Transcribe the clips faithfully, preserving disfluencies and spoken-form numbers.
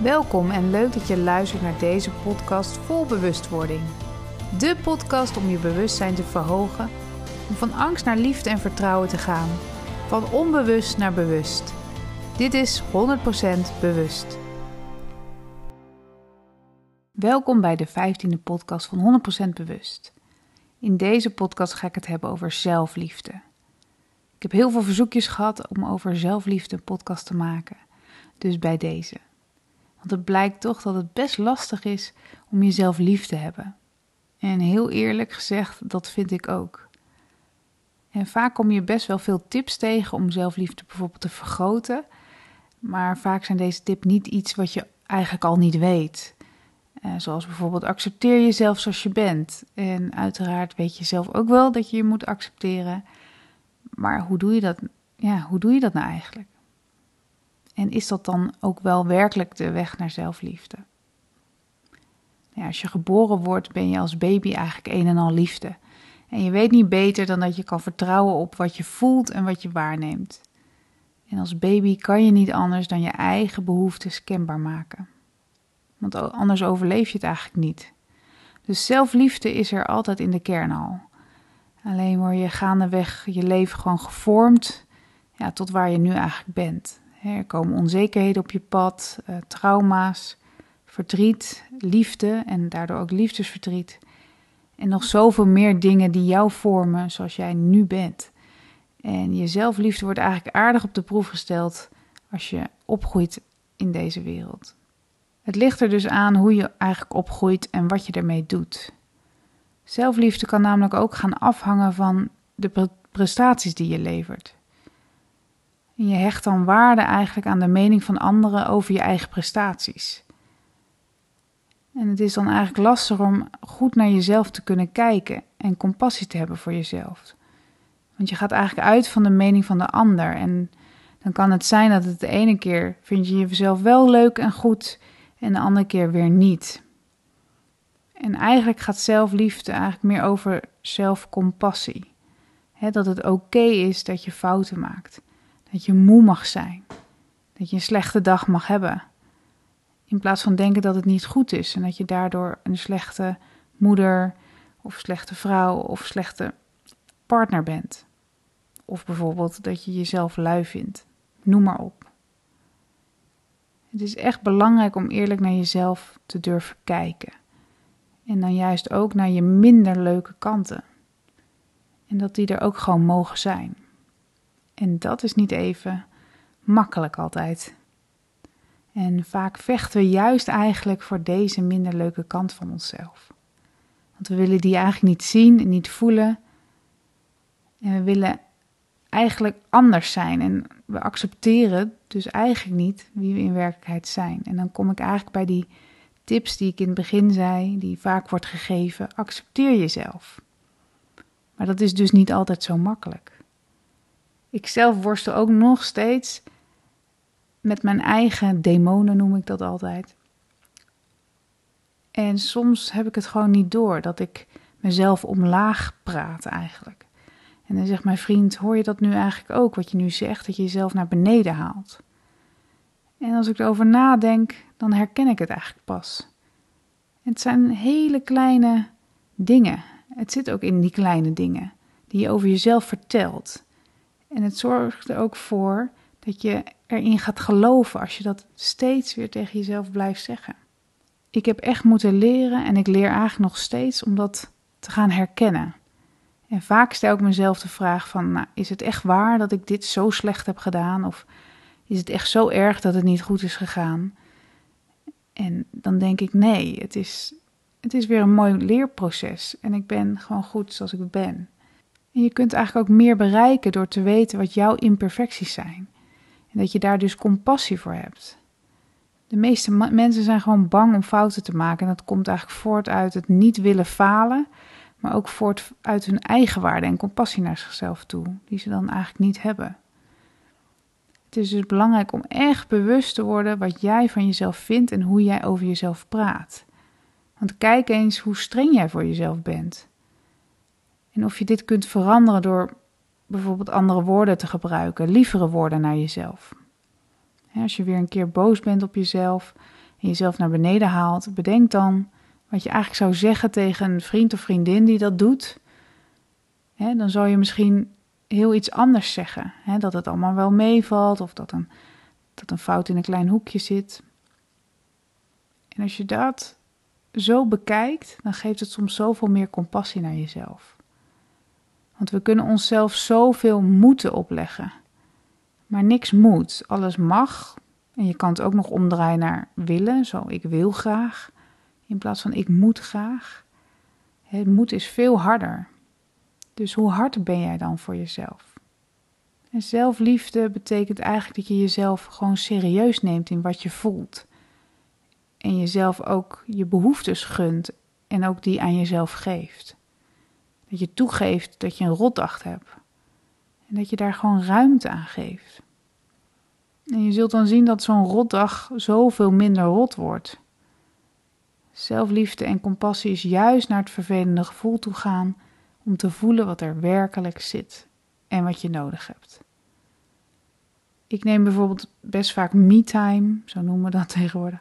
Welkom en leuk dat je luistert naar deze podcast vol bewustwording. De podcast om je bewustzijn te verhogen, om van angst naar liefde en vertrouwen te gaan. Van onbewust naar bewust. Dit is honderd procent bewust. Welkom bij de vijftiende podcast van honderd procent bewust. In deze podcast ga ik het hebben over zelfliefde. Ik heb heel veel verzoekjes gehad om over zelfliefde een podcast te maken. Dus bij deze. Want het blijkt toch dat het best lastig is om jezelf lief te hebben. En heel eerlijk gezegd, dat vind ik ook. En vaak kom je best wel veel tips tegen om zelfliefde bijvoorbeeld te vergroten. Maar vaak zijn deze tips niet iets wat je eigenlijk al niet weet. Uh, zoals bijvoorbeeld accepteer jezelf zoals je bent. En uiteraard weet je zelf ook wel dat je je moet accepteren. Maar hoe doe je dat, ja, hoe doe je dat nou eigenlijk? En is dat dan ook wel werkelijk de weg naar zelfliefde? Nou ja, als je geboren wordt, ben je als baby eigenlijk een en al liefde. En je weet niet beter dan dat je kan vertrouwen op wat je voelt en wat je waarneemt. En als baby kan je niet anders dan je eigen behoeftes kenbaar maken. Want anders overleef je het eigenlijk niet. Dus zelfliefde is er altijd in de kern al. Alleen word je gaandeweg je leven gewoon gevormd, ja, tot waar je nu eigenlijk bent. Er komen onzekerheden op je pad, trauma's, verdriet, liefde en daardoor ook liefdesverdriet. En nog zoveel meer dingen die jou vormen zoals jij nu bent. En je zelfliefde wordt eigenlijk aardig op de proef gesteld als je opgroeit in deze wereld. Het ligt er dus aan hoe je eigenlijk opgroeit en wat je ermee doet. Zelfliefde kan namelijk ook gaan afhangen van de pre- prestaties die je levert. En je hecht dan waarde eigenlijk aan de mening van anderen over je eigen prestaties. En het is dan eigenlijk lastig om goed naar jezelf te kunnen kijken en compassie te hebben voor jezelf. Want je gaat eigenlijk uit van de mening van de ander. En dan kan het zijn dat het de ene keer vind je jezelf wel leuk en goed en de andere keer weer niet. En eigenlijk gaat zelfliefde eigenlijk meer over zelfcompassie. He, dat het oké is dat je fouten maakt. Dat je moe mag zijn. Dat je een slechte dag mag hebben. In plaats van denken dat het niet goed is. En dat je daardoor een slechte moeder of slechte vrouw of slechte partner bent. Of bijvoorbeeld dat je jezelf lui vindt. Noem maar op. Het is echt belangrijk om eerlijk naar jezelf te durven kijken. En dan juist ook naar je minder leuke kanten. En dat die er ook gewoon mogen zijn. En dat is niet even makkelijk altijd. En vaak vechten we juist eigenlijk voor deze minder leuke kant van onszelf. Want we willen die eigenlijk niet zien en niet voelen. En we willen eigenlijk anders zijn. En we accepteren dus eigenlijk niet wie we in werkelijkheid zijn. En dan kom ik eigenlijk bij die tips die ik in het begin zei, die vaak wordt gegeven. Accepteer jezelf. Maar dat is dus niet altijd zo makkelijk. Ik zelf worstel ook nog steeds met mijn eigen demonen, noem ik dat altijd. En soms heb ik het gewoon niet door dat ik mezelf omlaag praat eigenlijk. En dan zegt mijn vriend, hoor je dat nu eigenlijk ook, wat je nu zegt, dat je jezelf naar beneden haalt? En als ik erover nadenk, dan herken ik het eigenlijk pas. Het zijn hele kleine dingen. Het zit ook in die kleine dingen die je over jezelf vertelt. En het zorgt er ook voor dat je erin gaat geloven als je dat steeds weer tegen jezelf blijft zeggen. Ik heb echt moeten leren en ik leer eigenlijk nog steeds om dat te gaan herkennen. En vaak stel ik mezelf de vraag van, nou, is het echt waar dat ik dit zo slecht heb gedaan? Of is het echt zo erg dat het niet goed is gegaan? En dan denk ik, nee, het is, het is weer een mooi leerproces. En ik ben gewoon goed zoals ik ben. En je kunt eigenlijk ook meer bereiken door te weten wat jouw imperfecties zijn. En dat je daar dus compassie voor hebt. De meeste ma- mensen zijn gewoon bang om fouten te maken. En dat komt eigenlijk voort uit het niet willen falen. Maar ook voort uit hun eigenwaarde en compassie naar zichzelf toe. Die ze dan eigenlijk niet hebben. Het is dus belangrijk om echt bewust te worden wat jij van jezelf vindt en hoe jij over jezelf praat. Want kijk eens hoe streng jij voor jezelf bent. En of je dit kunt veranderen door bijvoorbeeld andere woorden te gebruiken, lievere woorden naar jezelf. Als je weer een keer boos bent op jezelf en jezelf naar beneden haalt, bedenk dan wat je eigenlijk zou zeggen tegen een vriend of vriendin die dat doet. Hè, dan zou je misschien heel iets anders zeggen. Hè, dat het allemaal wel meevalt of dat een, dat een fout in een klein hoekje zit. En als je dat zo bekijkt, dan geeft het soms zoveel meer compassie naar jezelf. Want we kunnen onszelf zoveel moeten opleggen. Maar niks moet, alles mag. En je kan het ook nog omdraaien naar willen, zo ik wil graag. In plaats van ik moet graag. Het moet is veel harder. Dus hoe hard ben jij dan voor jezelf? En zelfliefde betekent eigenlijk dat je jezelf gewoon serieus neemt in wat je voelt. En jezelf ook je behoeftes gunt en ook die aan jezelf geeft. Dat je toegeeft dat je een rotdag hebt. En dat je daar gewoon ruimte aan geeft. En je zult dan zien dat zo'n rotdag zoveel minder rot wordt. Zelfliefde en compassie is juist naar het vervelende gevoel toe gaan om te voelen wat er werkelijk zit en wat je nodig hebt. Ik neem bijvoorbeeld best vaak me-time, zo noemen we dat tegenwoordig,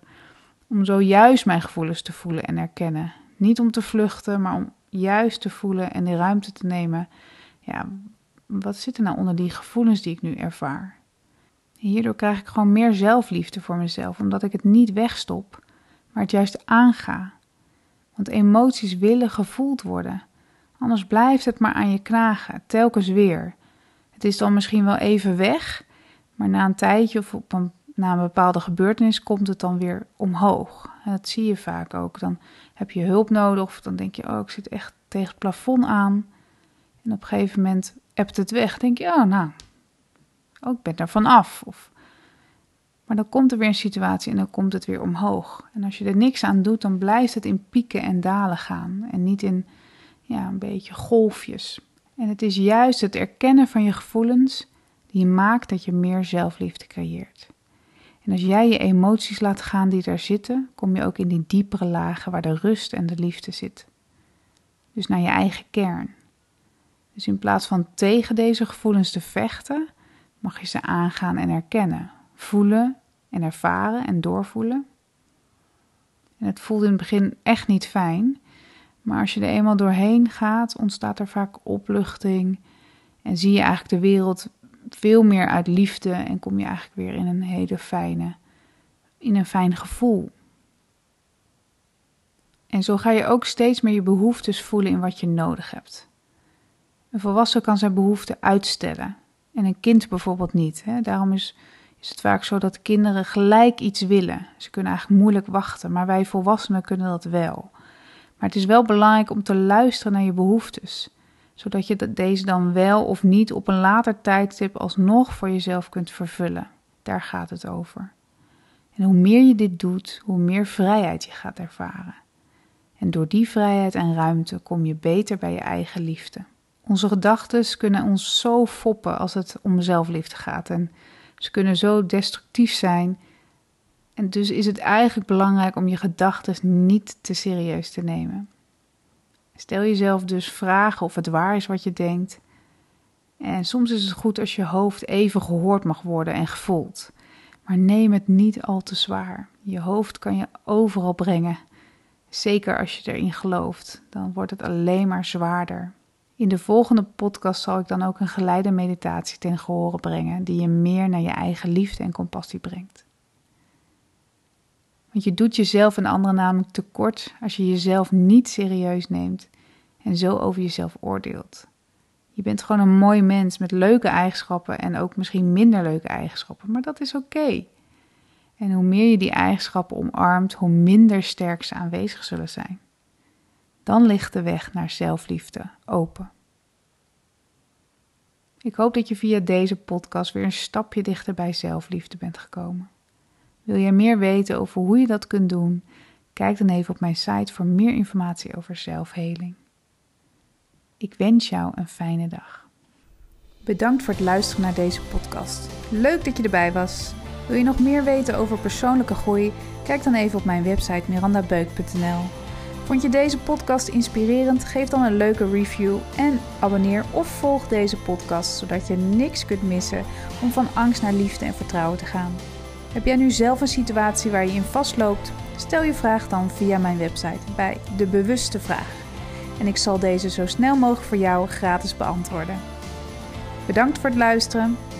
om zo juist mijn gevoelens te voelen en erkennen. Niet om te vluchten, maar om juist te voelen en de ruimte te nemen. Ja, wat zit er nou onder die gevoelens die ik nu ervaar? Hierdoor krijg ik gewoon meer zelfliefde voor mezelf, omdat ik het niet wegstop, maar het juist aanga. Want emoties willen gevoeld worden. Anders blijft het maar aan je knagen, telkens weer. Het is dan misschien wel even weg, maar na een tijdje of op een, na een bepaalde gebeurtenis komt het dan weer omhoog. En dat zie je vaak ook. Dan heb je hulp nodig of dan denk je, oh, ik zit echt tegen het plafond aan. En op een gegeven moment ebt het weg. Dan denk je, oh, nou, oh, ik ben er van af. Of, maar dan komt er weer een situatie en dan komt het weer omhoog. En als je er niks aan doet, dan blijft het in pieken en dalen gaan. En niet in ja, een beetje golfjes. En het is juist het erkennen van je gevoelens die maakt dat je meer zelfliefde creëert. En als jij je emoties laat gaan die daar zitten, kom je ook in die diepere lagen waar de rust en de liefde zit. Dus naar je eigen kern. Dus in plaats van tegen deze gevoelens te vechten, mag je ze aangaan en erkennen. Voelen en ervaren en doorvoelen. En het voelt in het begin echt niet fijn. Maar als je er eenmaal doorheen gaat, ontstaat er vaak opluchting. En zie je eigenlijk de wereld veel meer uit liefde. En kom je eigenlijk weer in een hele fijne, in een fijn gevoel. En zo ga je ook steeds meer je behoeftes voelen in wat je nodig hebt. Een volwassen kan zijn behoeften uitstellen. En een kind bijvoorbeeld niet. Hè? Daarom is, is het vaak zo dat kinderen gelijk iets willen. Ze kunnen eigenlijk moeilijk wachten. Maar wij volwassenen kunnen dat wel. Maar het is wel belangrijk om te luisteren naar je behoeftes. Zodat je deze dan wel of niet op een later tijdstip alsnog voor jezelf kunt vervullen. Daar gaat het over. En hoe meer je dit doet, hoe meer vrijheid je gaat ervaren. En door die vrijheid en ruimte kom je beter bij je eigen liefde. Onze gedachten kunnen ons zo foppen als het om zelfliefde gaat. En ze kunnen zo destructief zijn. En dus is het eigenlijk belangrijk om je gedachten niet te serieus te nemen. Stel jezelf dus vragen of het waar is wat je denkt. En soms is het goed als je hoofd even gehoord mag worden en gevoeld. Maar neem het niet al te zwaar. Je hoofd kan je overal brengen. Zeker als je erin gelooft. Dan wordt het alleen maar zwaarder. In de volgende podcast zal ik dan ook een geleide meditatie ten gehore brengen, die je meer naar je eigen liefde en compassie brengt. Want je doet jezelf en anderen namelijk tekort als je jezelf niet serieus neemt en zo over jezelf oordeelt. Je bent gewoon een mooi mens met leuke eigenschappen en ook misschien minder leuke eigenschappen, maar dat is oké. Okay. En hoe meer je die eigenschappen omarmt, hoe minder sterk ze aanwezig zullen zijn. Dan ligt de weg naar zelfliefde open. Ik hoop dat je via deze podcast weer een stapje dichter bij zelfliefde bent gekomen. Wil jij meer weten over hoe je dat kunt doen? Kijk dan even op mijn site voor meer informatie over zelfheling. Ik wens jou een fijne dag. Bedankt voor het luisteren naar deze podcast. Leuk dat je erbij was. Wil je nog meer weten over persoonlijke groei? Kijk dan even op mijn website miranda beuk punt n l. Vond je deze podcast inspirerend? Geef dan een leuke review en abonneer of volg deze podcast, zodat je niks kunt missen om van angst naar liefde en vertrouwen te gaan. Heb jij nu zelf een situatie waar je in vastloopt? Stel je vraag dan via mijn website bij De Bewuste Vraag. En ik zal deze zo snel mogelijk voor jou gratis beantwoorden. Bedankt voor het luisteren.